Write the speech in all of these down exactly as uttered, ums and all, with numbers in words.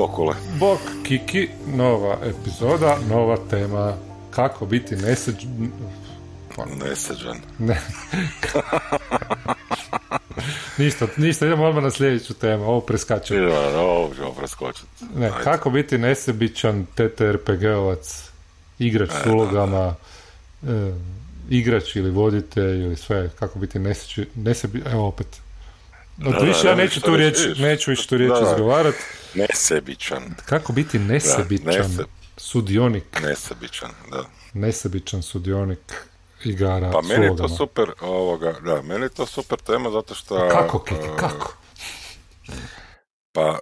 Bokule. Bok Kiki, nova epizoda, nova tema. Kako biti neseđen... Neseđen. Ne. ništa, ništa, idemo odmah na sljedeću temu, ovo preskačemo. Ja, ovo ćemo preskočiti. Ne, kako biti nesebičan T T R P Govac, igrač e, s ulogama, da, da. E, igrač ili voditelj ili sve, kako biti nesebi... nesebi evo opet. Od da, više da, ja neću tu riječ, neću ići tu riječ izgovarati. Nesebičan. Kako biti nesebičan da, nese, sudionik. Nesebičan, da. Nesebičan sudionik igara. Pa meni je to super, ovoga, da, meni je to super tema zato što... A kako, Kiki, uh, kako? Pa,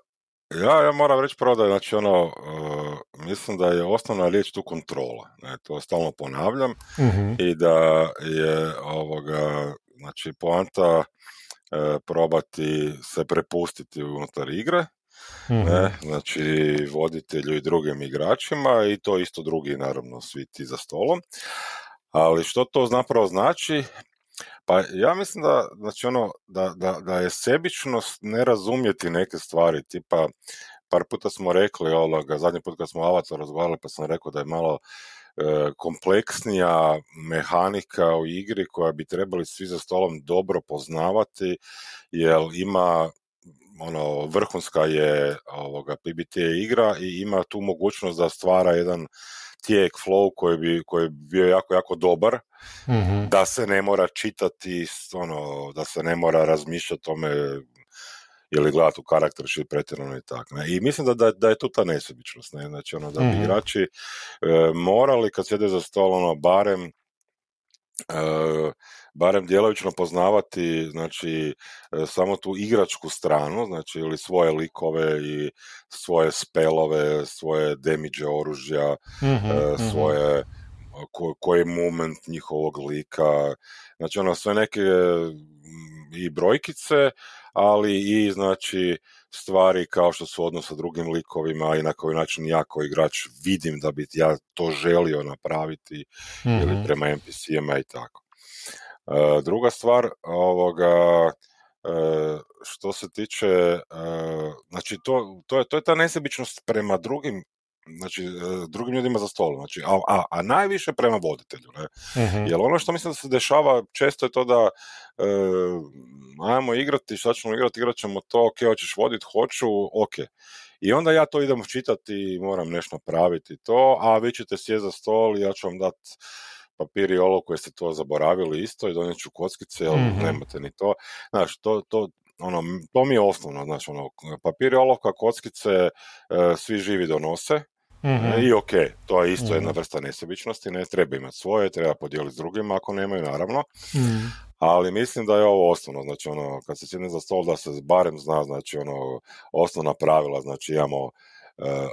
ja, ja moram reći prvo da je, znači, ono, uh, mislim da je osnovna riječ tu kontrola. Ne, to stalno ponavljam. Uh-huh. I da je, ovoga, znači, poanta... E, probati se prepustiti unutar igre, mm-hmm. ne? Znači voditelju i drugim igračima i to isto drugi naravno svi ti za stolom. Ali što to zapravo znači? Pa ja mislim da, znači ono, da, da, da je sebičnost ne razumjeti neke stvari, tipa par puta smo rekli, ovoga, zadnji put kad smo Avatar razgovarali pa sam rekao da je malo kompleksnija mehanika u igri koja bi trebali svi za stolom dobro poznavati, jer ima ono, vrhunska je ovoga P B T A igra i ima tu mogućnost da stvara jedan tijek flow koji bi, koji bi bio jako, jako dobar, mm-hmm. da se ne mora čitati, ono, da se ne mora razmišljati o tome ili gledati u karakter što je pretjerano i tako. Ne? I mislim da, da, da je tu ta nesebičnost. Ne? Znači, ono, da bi mm-hmm. igrači e, morali kad sjede za stol, ono, barem e, barem djelovično poznavati, znači, e, samo tu igračku stranu, znači, ili svoje likove i svoje spelove, svoje damage oružja, mm-hmm. e, svoje ko, koji je moment njihovog lika. Znači, ono, sve neke i brojkice, ali i znači stvari kao što su odnos sa drugim likovima i na koji način ja kao igrač vidim da bi ja to želio napraviti mm-hmm. ili prema N P C-ima i tako. E, druga stvar, ovoga, e, što se tiče, e, znači to, to, je, to je ta nesebičnost prema drugim, znači drugim ljudima za stolom, znači, a, a, a najviše prema voditelju. Ne? Mm-hmm. Jer ono što mislim da se dešava često je to da e, ajmo igrati, šta ćemo igrati, igrat ćemo to, ok, hoćeš voditi, hoću, ok. I onda ja to idem čitati, moram nešto praviti to, a vi ćete sjeti za stol i ja ću vam dati papir i olovku jer ste to zaboravili isto i donijet ću kockice, jer mm-hmm. nemate ni to. Znači, to, to ono, to mi je osnovno, znači, ono, papir i olovka, kockice, e, svi živi donose. Mm-hmm. I ok, to je isto mm-hmm. jedna vrsta nesebičnosti, ne treba imati svoje, treba podijeliti s drugima ako nemaju, naravno. Mm-hmm. Ali mislim da je ovo osnovno, znači ono, kad se sjedne za stol da se barem zna, znači ono, osnovna pravila, znači imamo, uh, uh,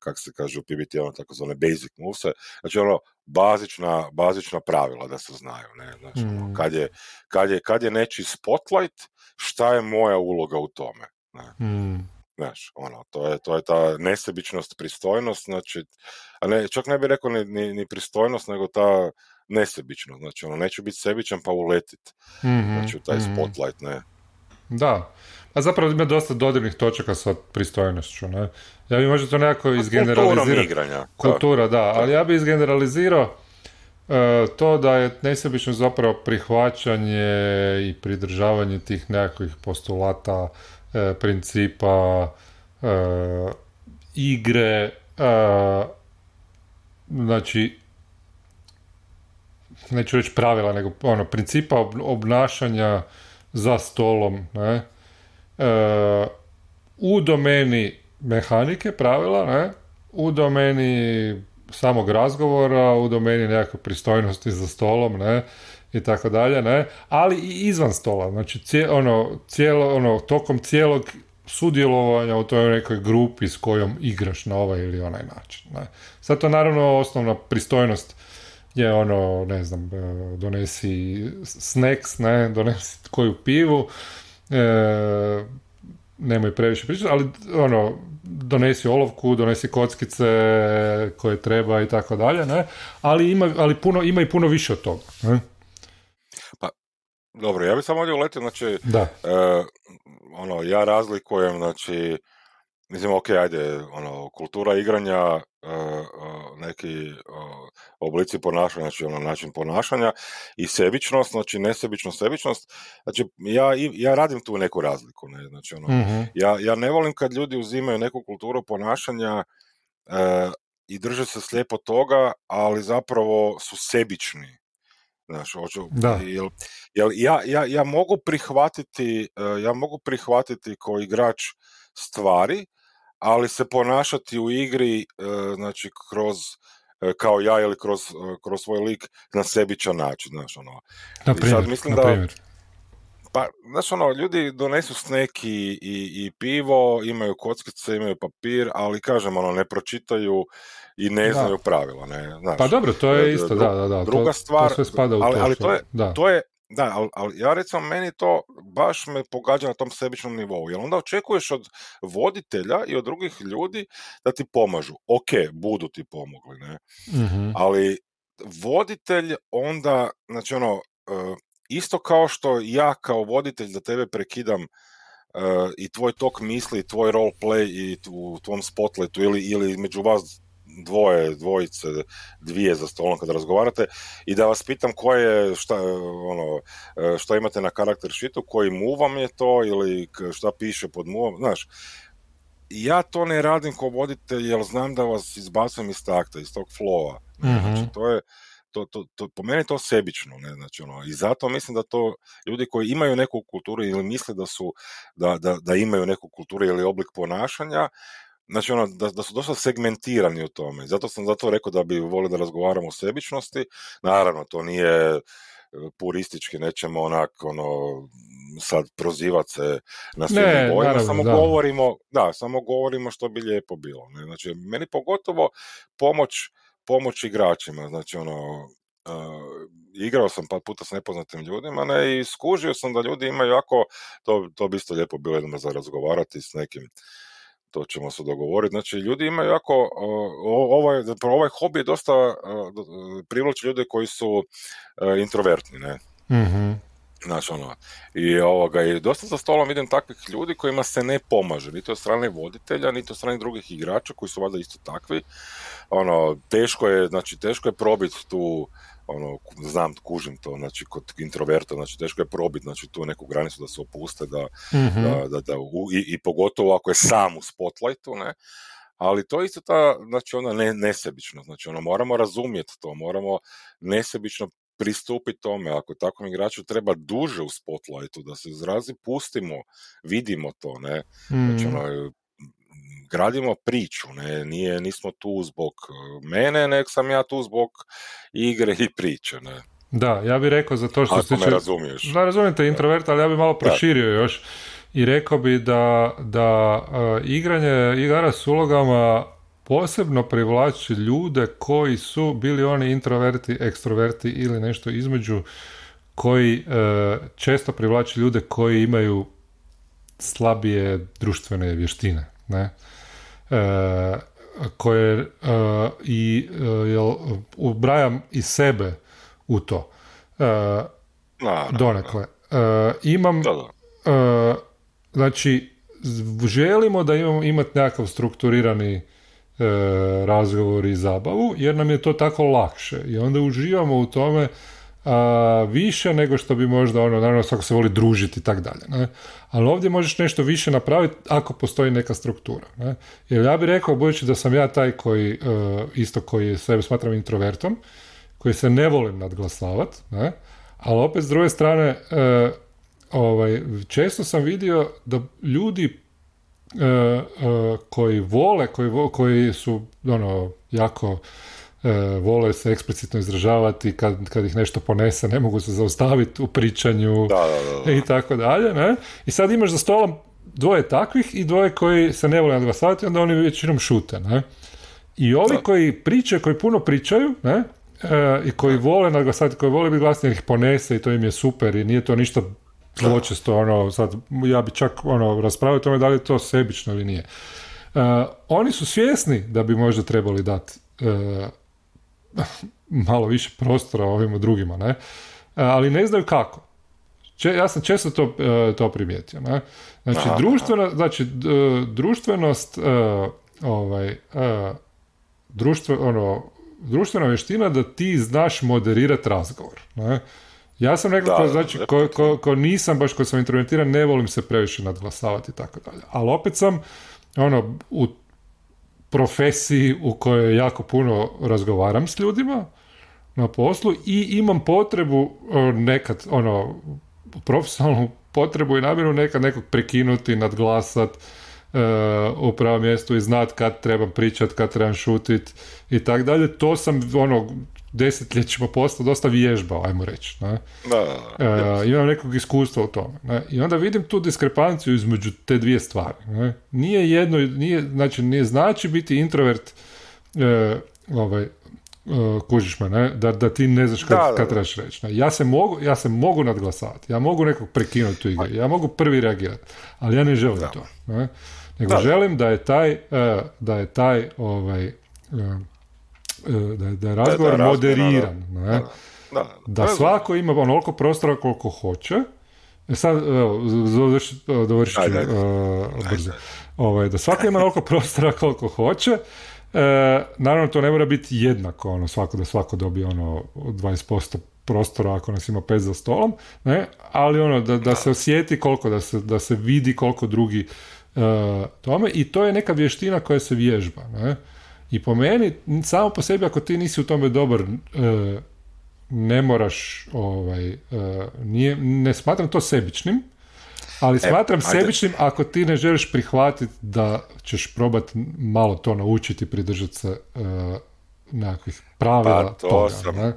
kako se kaže u P B T, ono takozvane basic movese, znači ono, bazična, bazična pravila da se znaju, ne, znači mm. ono, kad je, kad je, kad je nečiji spotlight, šta je moja uloga u tome, ne. Mm. Znaš, ono, to je, to je ta nesebičnost, pristojnost, znači, a ne, čak ne bih rekao ni, ni, ni pristojnost, nego ta nesebičnost, znači, ono, neću biti sebičan pa uletiti, mm-hmm, znači, u taj mm-hmm. spotlight, ne. Da, a zapravo ima dosta dodirnih točaka sa pristojnošću, ne. Ja bih možda to nekako izgeneralizirao. Kulturom igranja. Kultura, da, ali ja bih izgeneralizirao uh, to da je nesebičnost zapravo prihvaćanje i pridržavanje tih nekakvih postulata, E, principa e, igre, e, znači neću reći pravila, nego ono, principa ob, obnašanja za stolom, ne, e, u domeni mehanike pravila, ne, u domeni samog razgovora, u domeni nekakve pristojnosti za stolom, ne, i tako dalje, ne, ali i izvan stola, znači cijel, ono, cijelo, ono, tokom cijelog sudjelovanja u toj nekoj grupi s kojom igraš na ovaj ili onaj način, ne. Sad to naravno osnovna pristojnost je ono, ne znam, donesi snacks, ne, donesi koju pivu, e, nemoj previše pričati, ali ono, donesi olovku, donesi kockice koje treba i tako dalje, ne, ali ima, ali puno, ima i puno više od toga, ne. Dobro, ja bih samo ovdje uletio, znači, e, ono, ja razlikujem, znači, Mislim, ok, ajde, ono, kultura igranja, uh, uh, neki uh, oblici ponašanja, znači ono, način ponašanja i sebičnost, znači nesebično sebičnost. Znači, ja, ja radim tu neku razliku, ne, znači, ono, mm-hmm. ja, ja ne volim kad ljudi uzimaju neku kulturu ponašanja uh, i drže se slijepo toga, ali zapravo su sebični. Znači, oču, jel, jel, ja, ja, ja mogu prihvatiti, uh, ja mogu prihvatiti kao igrač stvari, ali se ponašati u igri, znači, kroz, kao ja ili kroz, kroz svoj lik na sebičan način, znaš, ono. Na primjer, na primjer. Pa, znaš, ono, ljudi donesu sneki i, i pivo, imaju kockice, imaju papir, ali, kažem, ono, ne pročitaju i ne da. znaju pravila, ne, znaš. Pa dobro, to je isto, da, da, da. Druga to, stvar, to sve spada u ali, to, ali to je, da. To je Da, ali, ali ja recimo, meni to baš me pogađa na tom sebičnom nivou, jer onda očekuješ od voditelja i od drugih ljudi da ti pomažu. Ok, budu ti pomogli, ne? Mm-hmm. Ali voditelj onda, znači ono, isto kao što ja kao voditelj da tebe prekidam i tvoj tok misli, i tvoj roleplay i u tvom spotlightu ili, ili među vas dvoje, dvojice, dvije za stolom kada razgovarate i da vas pitam koje, šta, ono, šta imate na karakter sheetu, koji move vam je to ili šta piše pod move-om, znaš, ja to ne radim ko voditelj jer znam da vas izbacujem iz takta, iz tog flowa, mm-hmm. znači to je, to, to, to, po meni je to sebično, ne, znači ono, i zato mislim da to ljudi koji imaju neku kulturu ili misle da su, da, da, da imaju neku kulturu ili oblik ponašanja, znači ono, da, da su dosta segmentirani u tome. Zato sam zato rekao da bi volio da razgovaramo o sebičnosti. Naravno, to nije puristički, nećemo onako ono, sad prozivat se na svim bojima. Samo da. govorimo, da, samo govorimo što bi lijepo bilo. Ne? Znači, meni pogotovo pomoć, pomoć igračima. Znači, ono, Uh, igrao sam par puta s nepoznatim ljudima, ne, i skužio sam da ljudi imaju jako, to, to bi isto lijepo bilo jednom za razgovarati s nekim, to ćemo se dogovoriti. Znači, ljudi imaju jako, uh, ovaj, ovaj hobi je dosta uh, privlači ljude koji su uh, introvertni, ne. Mm-hmm. Znači, ono, i, ovoga, i dosta za stolom vidim takvih ljudi kojima se ne pomaže, niti od strane voditelja, niti od strane drugih igrača, koji su valjda isto takvi. Ono, teško je, znači, teško je probiti tu, ono, znam, kužim to, znači, kod introverta, znači, teško je probiti, znači, tu neku granicu da se opuste, da, mm-hmm. da, da, da u, i, i pogotovo ako je sam u spotlightu, ne, ali to je isto ta, znači, ona ne, nesebično, znači, ono, moramo razumjeti to, moramo nesebično pristupi tome, ako takvom igraču treba duže u spotlightu, da se izrazi, pustimo, vidimo to, ne, mm. znači, ono, gradimo priču, ne, nije, nismo tu zbog mene, nek sam ja tu zbog igre i priče, ne. Da, ja bih rekao za to što se tiče... razumiješ. Da, razumijete introvert, ali ja bih malo proširio da. još i rekao bih da, da uh, igranje igara s ulogama posebno privlači ljude koji su bili oni introverti, ekstroverti ili nešto između, koji e, često privlači ljude koji imaju slabije društvene vještine, ne? E, koje e, i e, jel, ubrajam i sebe u to. E, donekle. E, imam e, znači želimo da imamo imati nekakav strukturirani E, razgovor i zabavu, jer nam je to tako lakše i onda uživamo u tome a, više nego što bi možda ono, naravno svako se voli družiti i tak dalje, ne? Ali ovdje možeš nešto više napraviti ako postoji neka struktura, ne? Jer ja bih rekao, budući da sam ja taj koji e, isto koji sebe smatram introvertom, koji se ne volim nadglasavati, ne? Ali opet s druge strane e, ovaj, često sam vidio da ljudi Uh, uh, koji vole, koji, vo, koji su ono, jako uh, vole se eksplicitno izražavati, kad, kad ih nešto ponese, ne mogu se zaustaviti u pričanju da, da, da, da. i tako dalje, ne? I sad imaš za stolom dvoje takvih i dvoje koji se ne vole nadglasavati, onda oni većinom šute, ne? I ovi da. koji pričaju, koji puno pričaju, ne? Uh, i koji vole nadglasavati, koji vole biti glasni, ih ponese i to im je super i nije to ništa zločesto, ono, sad, ja bi čak ono, raspravio o tome da li je to sebično ili nije. Uh, oni su svjesni da bi možda trebali dati uh, malo više prostora ovima drugima, ne? Uh, ali ne znaju kako. Če, ja sam često to, to primijetio. Ne? Znači, aha, društveno, znači, društvenost, ovaj, društve, ono, društvena vještina da ti znaš moderirati razgovor. Ne? Ja sam rekao, da, ko, znači, ko, ko, ko nisam, baš ko sam introvertiran, ne volim se previše nadglasavati i tako dalje. Ali opet sam, ono, u profesiji u kojoj jako puno razgovaram s ljudima na poslu i imam potrebu nekad, ono, profesionalnu potrebu i namjeru nekad nekog prekinuti, nadglasat uh, u pravom mjestu i znat kad trebam pričat, kad trebam šutit i tako dalje. To sam, ono, desetljećima posla dosta vježbao, ajmo reći. Ne? Da, da, uh, imam nekog iskustva u tome. Ne? I onda vidim tu diskrepanciju između te dvije stvari. Ne? Nije jedno, nije, znači, nije znači biti introvert, uh, ovaj, Uh, kužiš me, ne? Da, da ti ne znaš kad, da, da, kad trebaš reći. Ja se mogu, ja se mogu nadglasavati, ja mogu nekog prekinuti u igri, ja mogu prvi reagirati, ali ja ne želim da. to. Ne? Nego da, želim da je taj, uh, da je taj ovaj, uh, da, je, da je razgovor da, da, moderiran. Da, da. Ne? Da, da. Da svako ima onoliko prostora koliko hoće. E sad, uh, dovršit ću uh, brzo. Ovaj, da svako ima onoliko prostora koliko hoće. E, naravno, to ne mora biti jednako, ono, svako da svako dobije ono dvadeset posto prostora ako nas ima pet za stolom, ne? Ali ono, da, da se osjeti koliko, da se, da se vidi koliko drugi e, tome, i to je neka vještina koja se vježba, ne? I po meni, samo po sebi, ako ti nisi u tome dobar, e, ne moraš, ovaj, e, nije, ne smatram to sebičnim, ali smatram e, sebičnim ako ti ne želiš prihvatiti da ćeš probati malo to naučiti, pridržati se uh, nekakvih pravila. Pa, to, toga, sam, ne?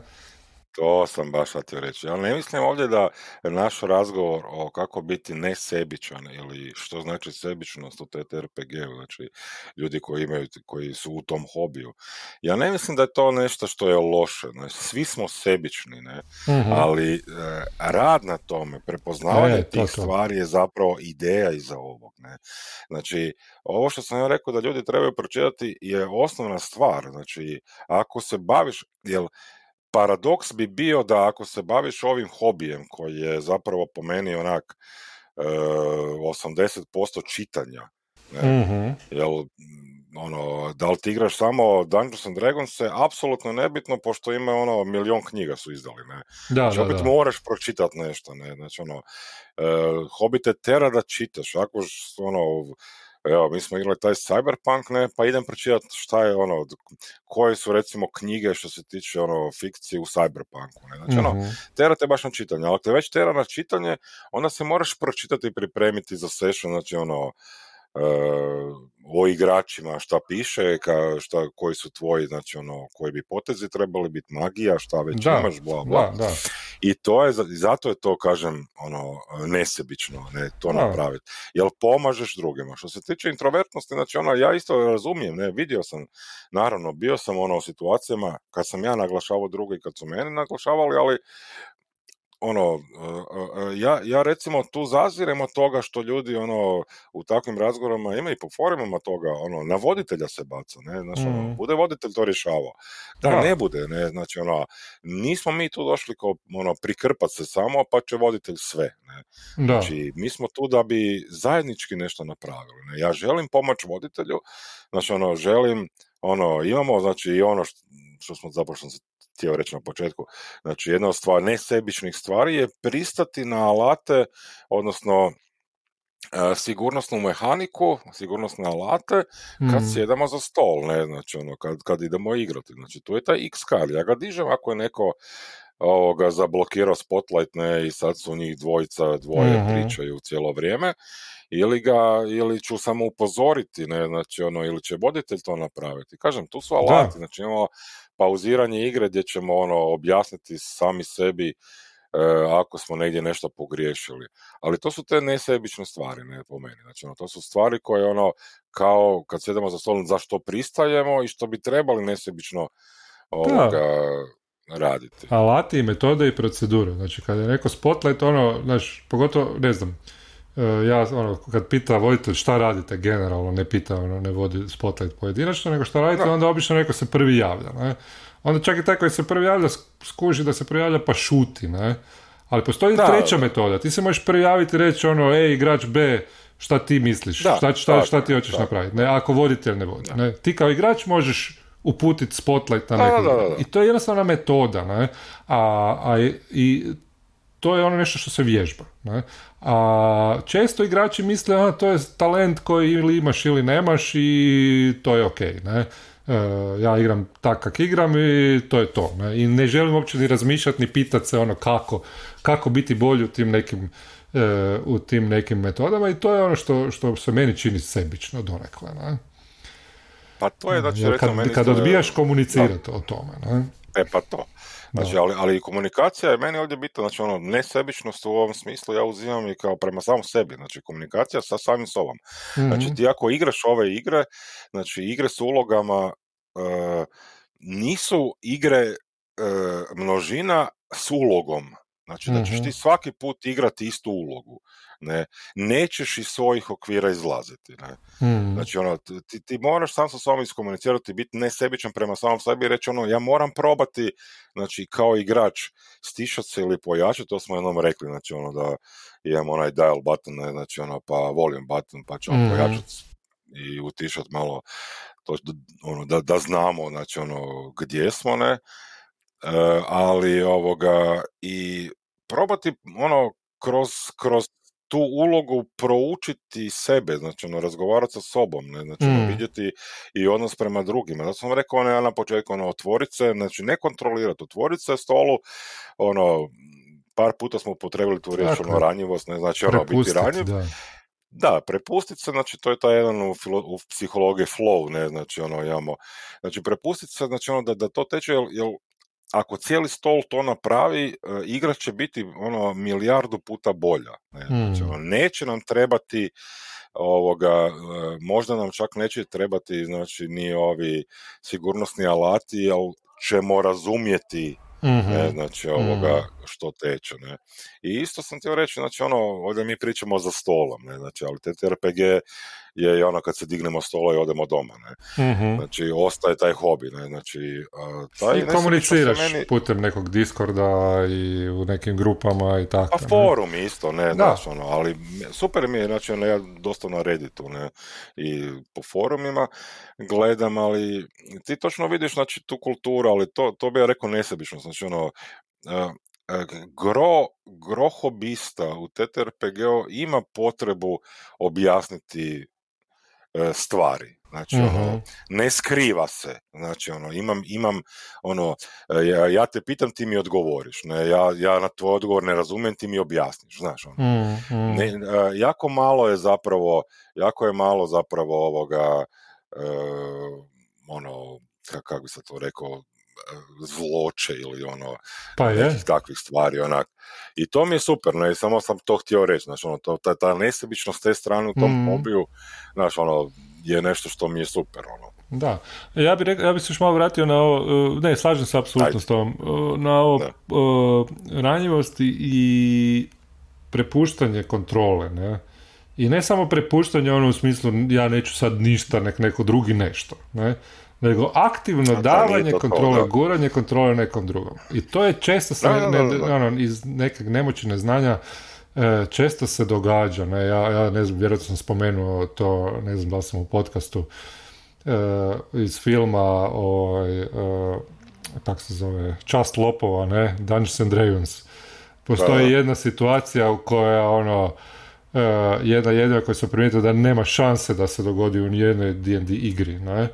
To sam baš htio reći. Ja ne mislim ovdje da naš razgovor o kako biti nesebičan ili što znači sebičnost u T T R P G-u, znači ljudi koji imaju, koji su u tom hobiju. Ja ne mislim da je to nešto što je loše. Znači, svi smo sebični, ne? Uh-huh. Ali e, rad na tome, prepoznavanje e, tih to, to. stvari je zapravo ideja iza ovog. Ne? Znači, ovo što sam ja rekao da ljudi trebaju pročitati je osnovna stvar. Znači, ako se baviš, jel, paradoks bi bio da ako se baviš ovim hobijem koji je zapravo po meni onak e, osamdeset posto čitanja, ne? Mm-hmm. Jel, ono, da li ti igraš samo Dungeons and Dragons je apsolutno nebitno, pošto ima ono milion knjiga su izdali, ne? Da, znači, da, opet da. moraš pročitati nešto, ne? Znači, ono, e, hobi te tera da čitaš, ako ono, evo, mi smo igrali taj Cyberpunk, ne, pa idem pročitati šta je ono, koje su recimo knjige što se tiče ono fikcije u Cyberpunku, ne, znači mm-hmm. ono, tera te baš na čitanje, ali te već tera na čitanje, onda se moraš pročitati i pripremiti za session, znači ono, o igračima, šta piše, ka, šta, koji su tvoji, znači ono, koji bi potezi trebali biti, magija, šta već da, imaš, bla, bla. Da, da. I to je, zato je to, kažem, ono, nesebično, ne, to napraviti. Jer pomažeš drugima. Što se tiče introvertnosti, znači ono, ja isto razumijem, ne, vidio sam, naravno, bio sam ono u situacijama kad sam ja naglašavao druge i kad su mene naglašavali, ali ono, ja, ja recimo tu zazirem od toga što ljudi ono u takvim razgovorima ima i po forumima toga, ono, na voditelja se baca, ne, znači, mm. ono, bude voditelj to rješava, da, da ne bude, ne, znači ono, nismo mi tu došli kao ono, prikrpat se samo, pa će voditelj sve, ne, znači, mi smo tu da bi zajednički nešto napravili, ne, ja želim pomoć voditelju, znači, ono, želim, ono, imamo, znači, i ono što, što smo započeli se htio reći na početku, znači jedna od stvari, nesebičnih stvari je pristati na alate, odnosno e, sigurnosnu mehaniku, sigurnosne alate, kad mm. sjedamo za stol, ne, znači ono, kad, kad idemo igrati, znači tu je taj X card, ja ga dižem ako je neko ovoga zablokirao spotlight, ne, i sad su njih dvojica, dvoje mm-hmm. pričaju cijelo vrijeme, ili ga, ili ću samo upozoriti, ne, znači ono, ili će voditelj to napraviti. Kažem, tu su alati, da. Znači imamo pauziranje igre gdje ćemo ono objasniti sami sebi e, ako smo negdje nešto pogriješili. Ali to su te nesebične stvari, ne, po meni. Znači, ono, to su stvari koje ono, kao kad sjedemo za stolom, za što pristajemo i što bi trebali nesebično ovoga, raditi. Alati, metode i procedure. Znači, kada je neko spotlight, ono, znaš, pogotovo, ne znam, ja, ono, kad pita voditelj šta radite generalno, ne pita, ono, ne vodi spotlight pojedinačno, nego šta radite, no. onda obično neko se prvi javlja, ne? Onda čak i taj koji se prvi javlja skuži da se prvi javlja pa šuti, ne? Ali postoji da. treća metoda. Ti se možeš prijaviti i reći ono, ej, igrač B, šta ti misliš? Da, šta, šta, tak, šta ti hoćeš tak. napraviti? Ne, ako voditelj ne vodi. Ne? Ti kao igrač možeš uputiti spotlight na nekog. Da, da, da, da. I to je jednostavna metoda. Ne? A, a, i to je ono nešto što se vježba. Ne? A često igrači misle, a, to je talent koji ili imaš ili nemaš i to je okej. Okay, ne? Uh, ja igram tak kak igram i to je to. Ne? I ne želim uopće ni razmišljati ni pitati se ono kako, kako biti bolji u tim nekim uh, u tim nekim metodama i to je ono što, što se meni čini sebično donekle. Ne? Pa to je, znači, recimo, kad, meni kad odbijaš je... komunicirati o tome. Ne? E pa to. Znači, ali, ali i komunikacija je meni ovdje bitna, znači ono, nesebičnost u ovom smislu ja uzimam i kao prema samom sebi, znači komunikacija sa samim sobom. Mm-hmm. Znači ti ako igraš ove igre, znači igre s ulogama e, nisu igre e, množina s ulogom. Znači da ćeš ti svaki put igrati istu ulogu, ne? Nećeš iz svojih okvira izlaziti, ne? Mm. Znači ono, ti, ti moraš sam sa sobom iskomunicirati, biti nesebičan prema samom sebi i reći ono, ja moram probati, znači kao igrač, stišati se ili pojačati, to smo jednom rekli, znači ono da imam onaj dial button, ne? Znači ono, pa volume button, pa ćemo mm. pojačati i utišati malo, to, ono, da, da znamo, znači ono, gdje smo, ne? Uh, ali ovoga i probati ono kroz, kroz tu ulogu proučiti sebe, znači ono, razgovarati sa sobom, ne, znači mm. ono, vidjeti i odnos prema drugima. Zato sam rekao ono, ja na početku ono, otvoriti se, znači ne kontrolirati, otvoriti se stolu, ono, par puta smo upotrebili tu riječ, dakle, ono, ranjivost, ne, znači ono, biti ranjiv. Da. Da, prepustiti se, znači to je taj jedan u, filo, u psihologiji flow, ne, znači ono, imamo, znači prepustiti se, znači ono, da, da to teče, jel, jel ako cijeli stol to napravi, igra će biti ono milijardu puta bolja. Ne? Znači, ono, neće nam trebati ovoga, možda nam čak neće trebati, znači, ni ovi sigurnosni alati, ali ćemo razumjeti, mm-hmm, ne, znači, ovoga, mm. što teče. Ne? I isto sam htio reći, znači, ono, ovdje mi pričamo za stolom, ne? Znači, ali T T R P G je i ono kad se dignemo stola i odemo doma, ne? Mm-hmm. Znači, ostaje taj hobi, ne? Znači, taj, i komuniciraš meni... putem nekog Discorda i u nekim grupama i tako. A forum ne? Isto, ne, da. Znači, ono, ali super mi je, znači, ono, ja dosta na Redditu, ne, i po forumima gledam, ali ti točno vidiš, znači, tu kulturu, ali to, to bi ja rekao nesebično, znači, ono, uh, Gro, gro hobista u T T R P G-u ima potrebu objasniti e, stvari, znači, mm-hmm, ono, ne skriva se, znači, ono, imam, imam ono, ja, ja te pitam, ti mi odgovoriš, ne, ja, ja na tvoj odgovor ne razumijem, ti mi objasniš, znaš, ono, mm-hmm, ne, jako malo je zapravo, jako je malo zapravo ovoga, e, ono, kako bi se to rekao, zloče ili ono, pa nekih takvih stvari, onak. I to mi je super, ne, samo sam to htio reći, znači, ono, to, ta, ta nesebičnost te strane u tom mm. hobiju, znaš, ono, je nešto što mi je super, ono. Da, ja bih ja bi se još malo vratio na ovo, ne, slažem se apsolutno s tom, na ovo o, ranjivosti i prepuštanje kontrole, ne. I ne samo prepuštanje, ono, u smislu, ja neću sad ništa, nek neko drugi nešto, ne, nego aktivno da, davanje to kontrole, to, da. guranje kontrole nekom drugom. I to je često se, da, da, da, da. Ne, ono, iz nekog nemoći neznanja e, često se događa. Ne? Ja, ja ne znam, vjerojatno sam spomenuo to, ne znam da sam u podcastu e, iz filma o, e, kako se zove, Čast lopova, ne? Dungeons and Dragons. Postoji da, da. jedna situacija u kojoj ono, e, jedna jedina koja sam primijetio da nema šanse da se dogodi u nijednoj D and D igri, ne?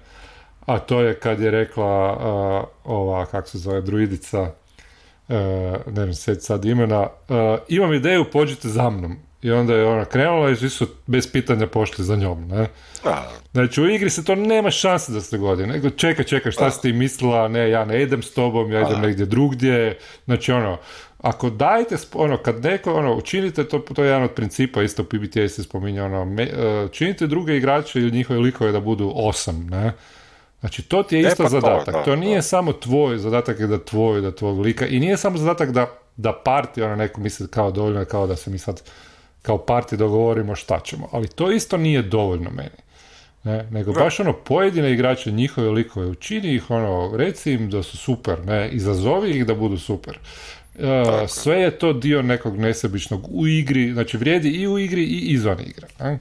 A to je kad je rekla uh, ova, kako se zove, druidica, uh, ne znam se sad imena, uh, imam ideju, pođite za mnom. I onda je ona krenula i svi su bez pitanja pošli za njom. Ne? Znači u igri se to nema šanse da se dogodi. Nego čeka, čeka, šta si ti mislila, ne, ja ne idem s tobom, ja idem negdje drugdje. Znači ono, ako dajte, ono, kad neko, ono, učinite, to, to je jedan od principa, isto P B T A se spominja, ono, me, uh, činite druge igrače ili njihove likove da budu osam, ne? Znači, to ti je isto e, pa zadatak. To, da, to nije da. samo tvoj zadatak, je da tvoj, da tvoj lika. I nije samo zadatak da, da parti, ono, neko misli kao dovoljno, kao da se mi sad kao parti dogovorimo šta ćemo. Ali to isto nije dovoljno meni. Ne? Nego ne. baš ono, pojedine igrače, njihove likove, učini ih, ono, reci im da su super, ne, izazovi ih da budu super. Uh, sve je to dio nekog nesebičnog u igri, znači vrijedi i u igri i izvan igre. Ne?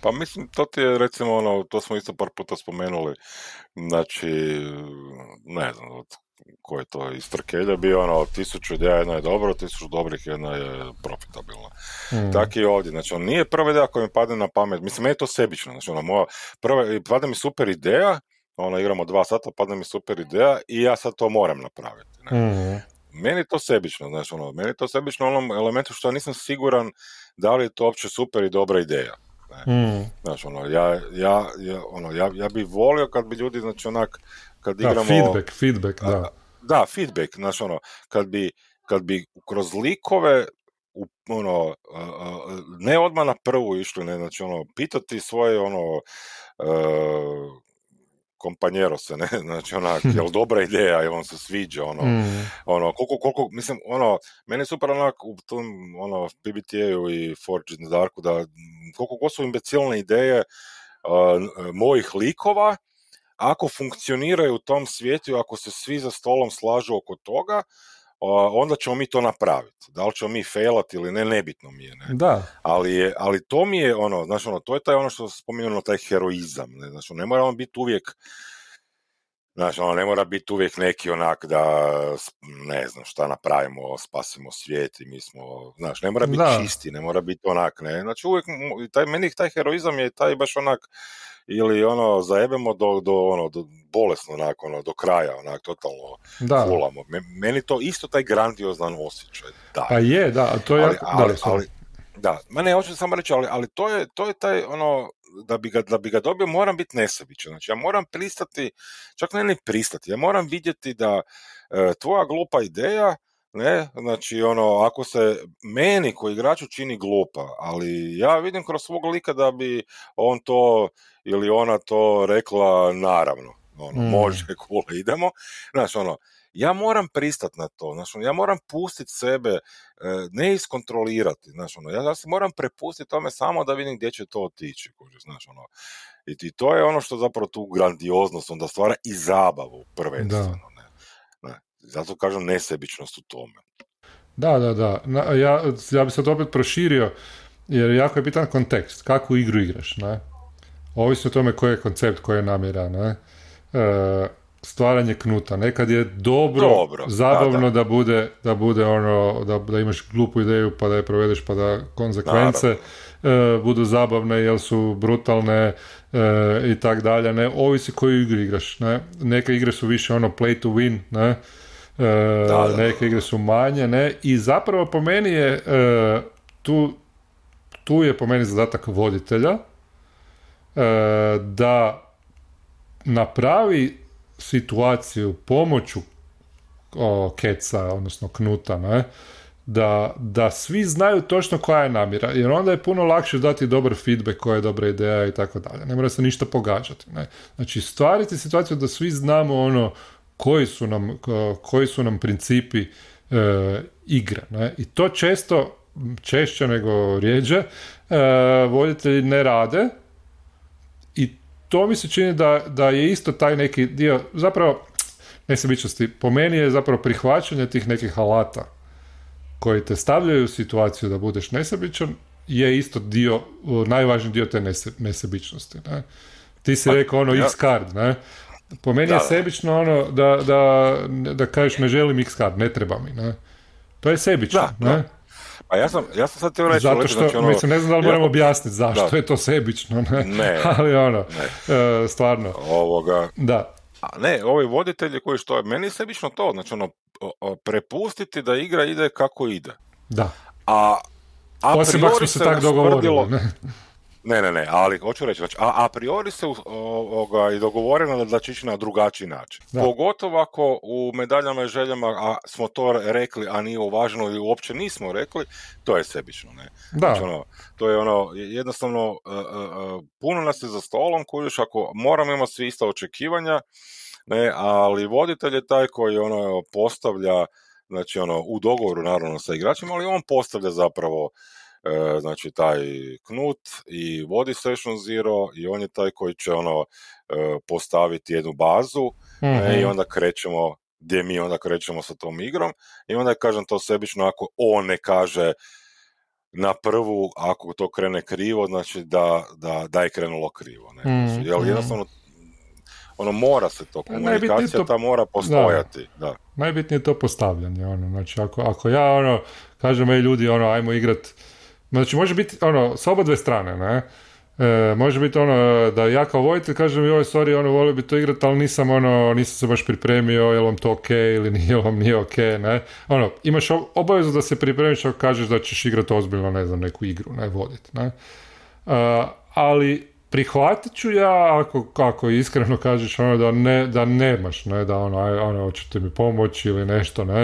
Pa mislim, to ti je recimo ono, to smo isto par puta spomenuli, znači, ne znam ko je to iz Trkelja bio, ono, tisuću ideja jedna je dobro, tisuću dobrih jedna je profitabilna. Mm. Tako i ovdje, znači on nije prva ideja koja mi padne na pamet, mislim, meni je to sebično, znači ono, moja, prva, padne mi super ideja, ono, igramo dva sata, padne mi super ideja i ja sad to moram napraviti, ne? Mm. Meni je to sebično, znaš, ono, meni je to sebično u onom elementu što ja nisam siguran da li je to uopće super i dobra ideja. Mm. Znaš, ono, ja, ja, ja, ono, ja, ja bih volio kad bi ljudi, znači, onak, kad da, igramo... Feedback, feedback, da. A, da, feedback, znaš, ono, kad bi, kad bi kroz likove, u, ono, a, a, ne odmah na prvu išli, ne, znači, ono, pitati svoje, ono... A, kompanjero se, ne, znači onak, jel dobra ideja, jel on se sviđa, ono, mm. ono, koliko, koliko, mislim, ono, meni je super onak u tom, ono, P B T A-u i Forged in the Darku, da koliko god su imbecilne ideje uh, mojih likova, ako funkcioniraju u tom svijetu, ako se svi za stolom slažu oko toga, onda ćemo mi to napraviti. Da li ćemo mi failati ili ne, nebitno mi je. Ne? Da. Ali, je, ali to mi je ono, znači ono, to je taj ono što spominjeno, taj heroizam. Ne, znači, ne mora on biti uvijek, znači ono, ne mora biti uvijek neki onak da, ne znam, šta napravimo, spasimo svijet i mi smo, znači ne mora biti da. Čisti, ne mora biti onak, ne. Znači uvijek, taj, meni taj heroizam je taj baš onak, ili ono, zajebemo do, do, ono, do bolesno, onako, ono, do kraja, onak, totalno da. Fulamo. Meni to isto taj grandiozan osjećaj. Da. Pa je, da, to je... Ali, ali, ali, ali, da, ma ne, hoću samo reći, ali, ali to, je, to je taj, ono, da bi ga, da bi ga dobio, moram biti nesebičan. Znači, ja moram pristati, čak ne ni pristati, ja moram vidjeti da e, tvoja glupa ideja, ne, znači, ono, ako se meni koji igraču čini glupa, ali ja vidim kroz svog lika da bi on to ili ona to rekla naravno, ono, mm. može, kule, idemo, znači, ono, ja moram pristati na to, znači, ono, ja moram pustiti sebe, ne iskontrolirati, znači, ono, ja se moram prepustiti tome samo da vidim gdje će to otići, znači, ono, i, i to je ono što zapravo tu grandioznost onda stvara i zabavu prvenstveno, ne. Zato kažem nesebičnost u tome. Da, da, da. Na, ja, ja bih sad opet proširio, jer jako je bitan kontekst. Kakvu igru igraš, ne? Ovisno o tome koji je koncept, koja je namjera, ne? E, stvaranje knuta. Nekad je dobro, dobro. zabavno da, da. Da, bude, da bude ono, da, da imaš glupu ideju pa da je provedeš, pa da konsekvence e, budu zabavne, jer su brutalne e, i tak dalje, ne? Ovisi koju igru igraš, ne? Neke igre su više ono play to win, ne? E, da, da. Neke igre su manje, ne, i zapravo po meni je e, tu, tu je po meni zadatak voditelja e, da napravi situaciju pomoću o, keca, odnosno knuta, ne, da, da svi znaju točno koja je namjera, jer onda je puno lakše dati dobar feedback, koja je dobra ideja i tako dalje, ne mora se ništa pogađati, ne, znači stvariti situaciju da svi znamo ono koji su nam, koji su nam principi e, igre, ne? I to često, češće nego rjeđe, e, voditelji ne rade i to mi se čini da, da je isto taj neki dio, zapravo nesebičnosti, po meni je zapravo prihvaćanje tih nekih alata koji te stavljaju u situaciju da budeš nesebičan, je isto dio, najvažniji dio te nese, nesebičnosti, ne? Ti si rekao ono X card, ne? Po meni da, je sebično ono da, da, da kažeš ne želim X card, ne treba mi, ne? To je sebično, da, ne? Da. A ja sam, ja sam sad te reći... Zato što, znači ono, mislim, ne znam da li moram objasniti zašto da. Je to sebično, ne? Ne. Ali ono, ne. Stvarno. Ovoga... Da. A ne, ovi voditelji koji što je, meni je sebično to, znači ono, prepustiti da igra ide kako ide. Da. A, a osim ako smo se tak dogovorili, ne? Ne, ne, ne, ali hoću reći, znači, a, a priori se o, o, i dogovoreno da će ići na drugačiji način. Da. Pogotovo ako u medaljama i željama a, smo to rekli, a nije uvaženo ili uopće nismo rekli, to je sebično, ne? Da. Znači, ono, to je ono, jednostavno, uh, uh, puno nas je za stolom, kojiš, ako moramo imati svi ista očekivanja, ne, ali voditelj je taj koji ono postavlja, znači ono, u dogovoru naravno sa igračima, ali on postavlja zapravo E, znači taj knut i vodi Session Zero i on je taj koji će ono e, postaviti jednu bazu, mm-hmm. e, i onda krećemo gdje mi onda krećemo sa tom igrom i onda kažem to sebično ako on ne kaže na prvu, ako to krene krivo, znači da, da, da je krenulo krivo. Ne? Mm, znači, jer jednostavno ono mora se to, komunikacija to, ta mora postojati. Da, da. Najbitnije je to postavljanje. Ono, znači, ako, ako ja ono, kažem, ej ljudi, ono, ajmo igrat, znači može biti ono, s oba dve strane, ne? E, može biti ono da ja kao vojitelj kažem joj sorry, ono volio bi to igrati, ali nisam ono, nisam se baš pripremio, je li vam to okej okay, ili nije vam nije okej, okay, ne, ono, imaš obavezu da se pripremiš ako kažeš da ćeš igrati ozbiljno, ne znam, neku igru, ne, vodit, ne, e, ali prihvatit ću ja ako, ako iskreno kažeš ono da, ne, da nemaš, ne, da ono, ono, hoćete mi pomoći ili nešto, ne,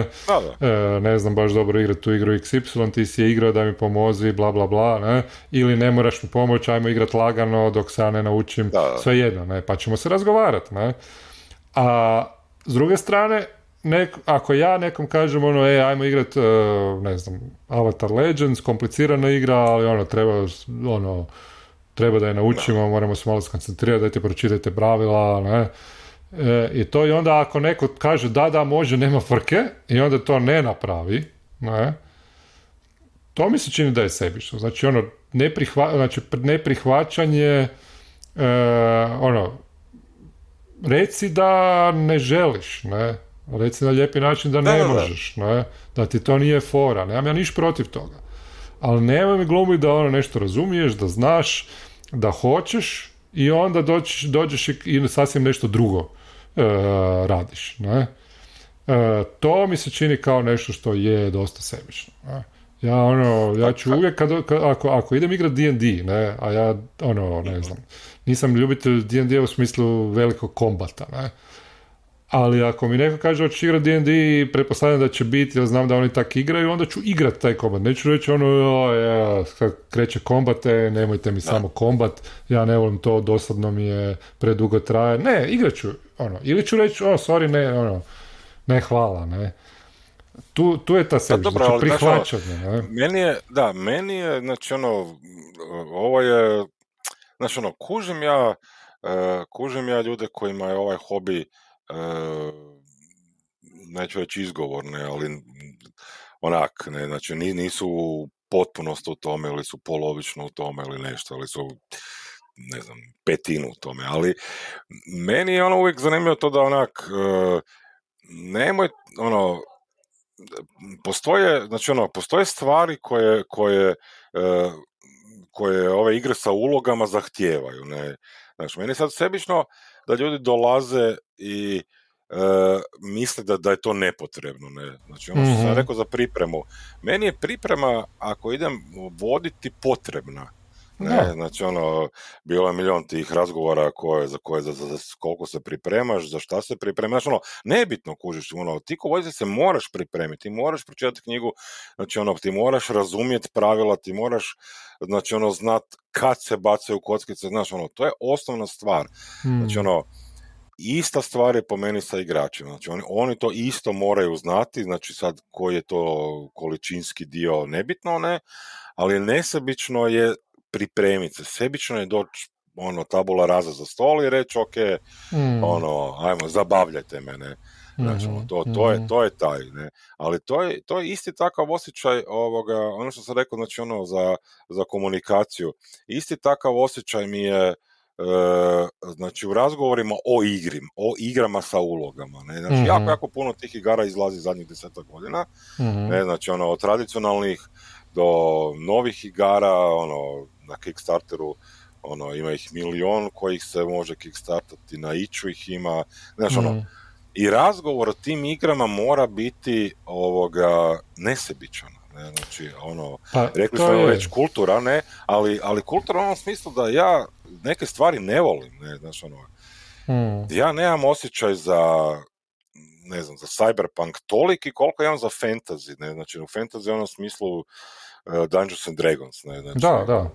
e, ne znam baš dobro igrati tu igru iks ipsilon, ti si je igrao da mi pomozi, bla bla bla, ne, ili ne moraš mi pomoći, ajmo igrati lagano dok se ja ne naučim, da, da. Sve jedno, ne, pa ćemo se razgovarati, ne. A s druge strane, nek, ako ja nekom kažem ono, e, ajmo igrati, ne znam, Avatar Legends, komplicirana igra, ali ono, treba, ono, treba da je naučimo, no. Moramo se malo skoncentrirati, dajte pročitajte pravila, ne, e, i to, i onda ako neko kaže da, da, može, nema frke, i onda to ne napravi, ne, to mi se čini da je sebično, znači ono, neprihva, znači, neprihvaćanje, e, ono, reci da ne želiš, ne, reci na lijepi način da ne da, možeš, da. Ne, da ti to nije fora, nemam ja niš protiv toga, ali nemoj mi glumi da ono nešto razumiješ, da znaš, da hoćeš i onda dođeš, dođeš i sasvim nešto drugo e, radiš. Ne? E, to mi se čini kao nešto što je dosta sebično. Ne? Ja ono, ja ću uvijek, kad, kad, ako, ako idem igrati D and D, ne? A ja ono, ne znam, nisam ljubitelj D and D u smislu velikog kombata, ne? Ali ako mi neko kaže hoćeš igrati D and D, pretpostavljam da će biti, ja znam da oni tak igraju, onda ću igrati taj kombat. Neću reći ono, ja, kreće kombate, nemojte mi da. Samo kombat, ja ne volim to, dosadno mi je, predugo traje. Ne, igrat ću, ono, ili ću reći, o, sorry, ne, ono, ne hvala, ne. Tu, tu je ta sebičnost, znači prihvaćanje. Ono, meni je, da, meni je, znači ono, ovo je, znači ono, kužim ja, kužim ja ljude kojima je ovaj hobi, Uh, neću reći izgovorne, ali onak, ne, znači nisu potpunost u tome, ili su polovično u tome, ili nešto, ali su, ne znam, petinu u tome, ali meni je ono uvijek zanimljivo to da onak, uh, nemoj, ono, postoje, znači ono, postoje stvari koje, koje, uh, koje ove igre sa ulogama zahtijevaju, ne, znači meni sad sebično da ljudi dolaze i e, misle da, da je to nepotrebno. Ne? Znači ono što sam rekao za pripremu. Meni je priprema, ako idem voditi, potrebna. Ne? Znači ono, bilo je milion tih razgovora koje, za koje, za, za, za koliko se pripremaš, za šta se pripremaš. Znači ono, nebitno kužiš. Ono, ti ko vodi se moraš pripremiti, ti moraš pročitati knjigu, znači ono, ti moraš razumjeti pravila, ti moraš znači ono, znat kad se bacaju kockice, znaš ono, to je osnovna stvar. Hmm. Znači ono, ista stvar je po meni sa igračima, znači oni, oni to isto moraju znati, znači sad koji je to količinski dio nebitno, ne, ali nesebično je pripremiti se, sebično je doći ono tabula rasa za stol i reći ok, mm. ono, ajmo, zabavljajte me, ne, znači mm-hmm. to, to, je, to je taj, ne, ali to je, to je isti takav osjećaj ovoga, ono što sam rekao, znači ono za, za komunikaciju, isti takav osjećaj mi je E, znači u razgovorima o igri, o igrama sa ulogama, ne? Znači mm-hmm. jako, jako puno tih igara izlazi zadnjih desetak godina, mm-hmm. ne? Znači ono, od tradicionalnih do novih igara, ono, na Kickstarteru ono, ima ih milion kojih se može kickstartati, na Itchu ih ima, znači mm-hmm. ono, i razgovor o tim igrama mora biti ovoga nesebičan. Ne, znači, ono, pa, rekli smo već kultura, ne, ali, ali kultura u onom smislu da ja neke stvari ne volim, ne, znači, ono, mm. ja nemam osjećaj za, ne znam, za Cyberpunk toliki koliko imam za fantasy, ne, znači, u fantasy u onom smislu uh, Dungeons and Dragons, ne, znači, da, da.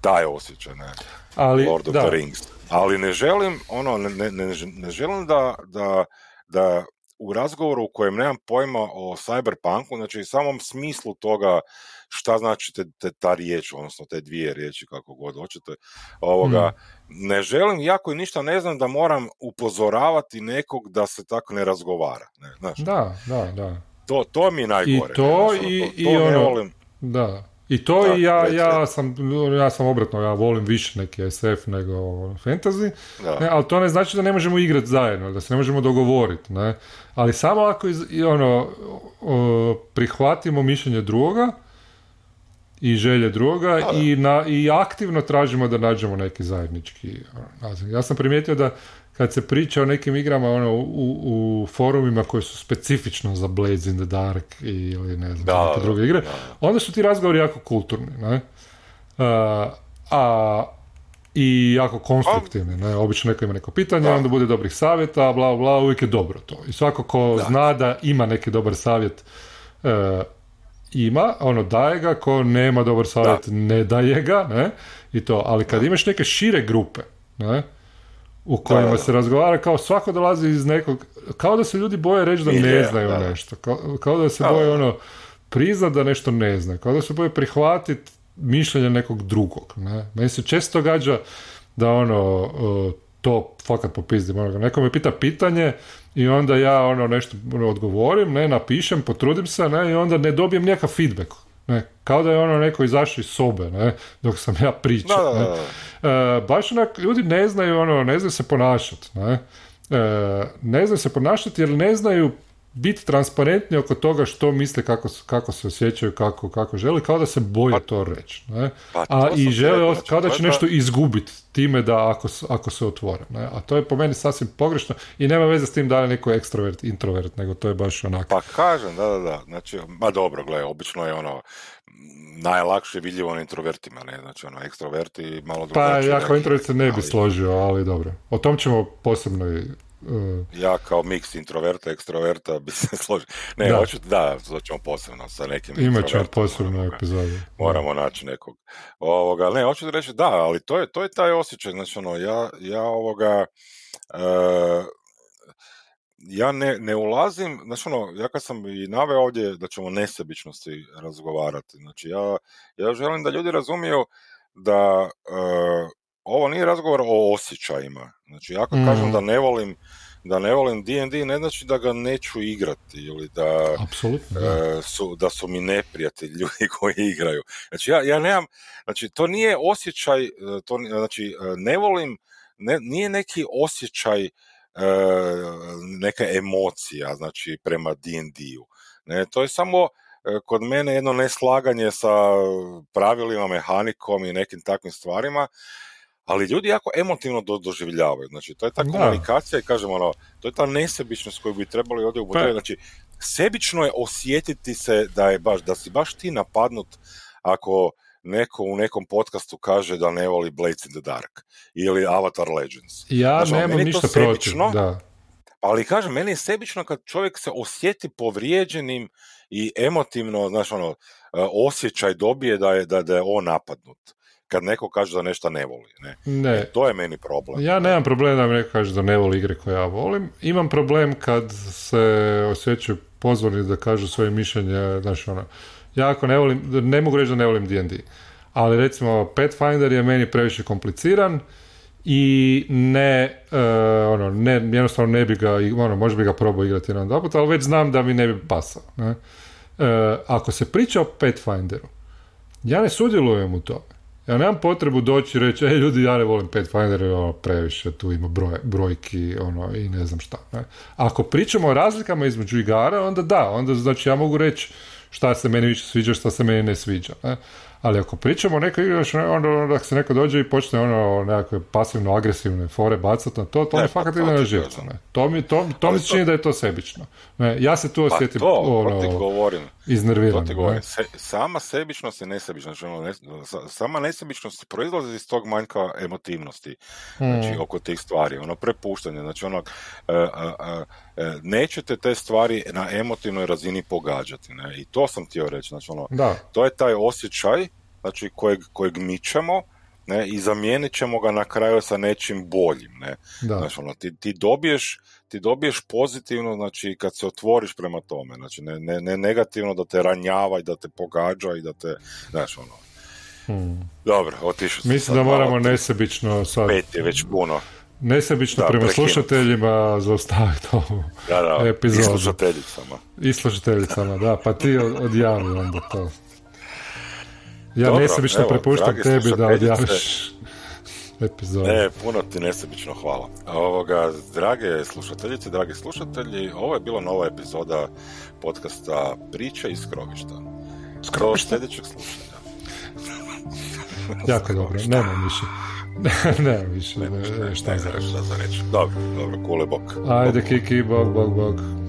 Taj osjećaj, ne, ali, Lord of da. The Rings, ali ne želim, ono, ne, ne, ne želim da, da, da u razgovoru u kojem nemam pojma o Cyberpunku, znači i samom smislu toga šta znači te, te, ta riječ, odnosno te dvije riječi, kako god hoćete. Ovoga, mm. Ne želim, jako i ništa ne znam da moram upozoravati nekog da se tako ne razgovara. Ne, znaš, da, da, da. To, to mi je najgore. I to, znaš, i, to, to i ono, volim. Da. I to da, i ja, ja, sam, ja sam obratno, ja volim više neki es ef nego fantasy, ne, ali to ne znači da ne možemo igrati zajedno, da se ne možemo dogovoriti. Ne? Ali samo ako iz, i ono, o, prihvatimo mišljenje drugoga i želje drugoga da, da. I, na, i aktivno tražimo da nađemo neki zajednički naziv. Ja sam primijetio da kad se priča o nekim igrama ono, u, u forumima koji su specifično za Blades in the Dark ili ne znam, da, neke druge igre, da, da. Onda su ti razgovori jako kulturni, ne? A, a, i jako konstruktivni, ne? Obično neko ima neko pitanje, da. Onda bude dobrih savjeta, bla, bla, uvijek je dobro to. I svako ko da. Zna da ima neki dobar savjet, uh, ima, ono daje ga, ko nema dobar savjet, da. Ne daje ga, ne? I to. Ali kad da. Imaš neke šire grupe, ne? U kojima da, da, da. Se razgovara, kao svako dolazi iz nekog, kao da se ljudi boje reći da I ne je, znaju da. Nešto, kao, kao da se da, boje ono, priznat da nešto ne znaju, kao da se boje prihvatiti mišljenje nekog drugog, ne, meni se često gađa da ono, to fakat popizdim, ono, neko me pita pitanje i onda ja ono nešto odgovorim, ne, napišem, potrudim se, ne, i onda ne dobijem nikakav feedback. Ne, kao da je ono neko izašao iz sobe, ne, dok sam ja pričao. Da, da, da. E, baš onak, ljudi ne znaju, ono, ne znaju se ponašati, ne. E, ne znaju se ponašati jer ne znaju biti transparentni oko toga što misle, kako, kako se osjećaju, kako, kako žele, kao da se boje pa, to reći, ne. Pa, to a i žele, reći, kao da će pa, nešto izgubiti time da ako, ako se otvore, ne. A to je po meni sasvim pogrešno i nema veze s tim da je neko ekstrovert, introvert, nego to je baš onako. Pa kažem, da, da, da, znači, ma dobro, gle, obično je ono, najlakše vidljivo na introvertima, ne, znači ono, ekstroverti malo drugačije. Pa, ja kao introvert se ne bi ali, složio, ali dobro, o tom ćemo posebno i... Uh, ja kao miks introverta, ekstroverta bi se složio. Ne, da. Hoću, da, to ćemo posebno sa nekim introvertom. Imaćemo posebno epizode. Moramo naći nekog. Ovoga, ne, hoću reći da, ali to je, to je taj osjećaj, znači ono, ja, ja ovoga... Uh, ja ne, ne ulazim, znači ono, ja kad sam i naveo ovdje da ćemo nesebičnosti razgovarati, znači ja, ja želim da ljudi razumiju da uh, ovo nije razgovor o osjećajima, znači ja kad mm. kažem da ne volim da ne volim D and D ne znači da ga neću igrati ili da, e, su, da su mi neprijatelji ljudi koji igraju, znači ja, ja nemam, znači to nije osjećaj, to, znači ne volim, ne, nije neki osjećaj E, neka emocija, znači prema D and D-u. Ne, to je samo e, kod mene jedno neslaganje sa pravilima, mehanikom i nekim takvim stvarima, ali ljudi jako emotivno do, doživljavaju. Znači, to je ta komunikacija i kažem ono, to je ta nesebičnost koju bi trebali ovdje upotrebiti. Znači, sebično je osjetiti se da je baš, da si baš ti napadnut ako neko u nekom podcastu kaže da ne voli Blades in the Dark ili Avatar Legends. Ja znači, nemam ništa protiv, da. Ali kažem, meni je sebično kad čovjek se osjeti povrijeđenim i emotivno, znaš ono, osjećaj dobije da je, da, da je on napadnut. Kad neko kaže da nešto ne voli. Ne? Ne. E, to je meni problem. Ja nemam problem da mi neko kaže da ne voli igre koje ja volim. Imam problem kad se osjećaju pozvani da kažu svoje mišljenje, znaš ono, ja ako ne volim, ne mogu reći da ne volim D and D, ali recimo Pathfinder je meni previše kompliciran i ne, uh, ono, ne, jednostavno ne bi ga, ono, možda bi ga probao igrati jedan dva puta, ali već znam da mi ne bi pasao. Ne? Uh, ako se priča o Pathfinderu, ja ne sudjelujem u tome. Ja nemam potrebu doći i reći, ej ljudi, ja ne volim Pathfinder, ono, previše, tu ima broj, brojki ono, i ne znam šta. Ne? Ako pričamo o razlikama između igara, onda da, onda znači ja mogu reći šta se meni više sviđa, šta se meni ne sviđa. Ne? Ali ako pričamo o nekoj igri, onda, onda se neko dođe i počne ono nekakve pasivno-agresivne fore bacati na to, to ne, mi fakat ide na živce. To mi, to, to mi to... čini da je to sebično. Ne? Ja se tu osjetim pa ono, iznerviran. Se, sama sebičnost je nesebičnost. Sama nesebičnost proizlazi iz tog manjka emotivnosti. Znači, hmm. oko tih stvari. Ono prepuštanje. Znači, ono... Uh, uh, uh, nećete te stvari na emotivnoj razini pogađati, ne? I to sam htio reći, znači ono, da. To je taj osjećaj, znači kojeg, kojeg mičemo ne, i zamijenit ćemo ga na kraju sa nečim boljim, ne. Znači, ono, ti, ti dobiješ ti dobiješ pozitivno, znači, kad se otvoriš prema tome, znači, ne, ne, ne negativno da te ranjava i da te pogađa i da te, znači, ono. Hmm. Dobro, otišao sam. Mislim da moramo te... nesebično sad... Pet je već puno. Nesebično da, prema prekinuti. Slušateljima zaustaviti ovu da, da, epizodu. I slušateljicama. I slušateljicama, da, pa ti odjavi onda to. Ja dobro, nesebično evo, prepuštam tebi da odjaviš epizodu. Ne, puno ti nesebično hvala. Ovoga, drage slušateljice, dragi slušatelji, ovo je bila nova epizoda podcasta Priče iz Skrovišta. Skrovišta? Do sljedećeg slušanja. Jako dobro, nemam više. ne, više, ne, šta, ne, šta, ne, šta za reći. Dobro, dobro, kule, bok. Ajde, Kiki, bok, bok, bok.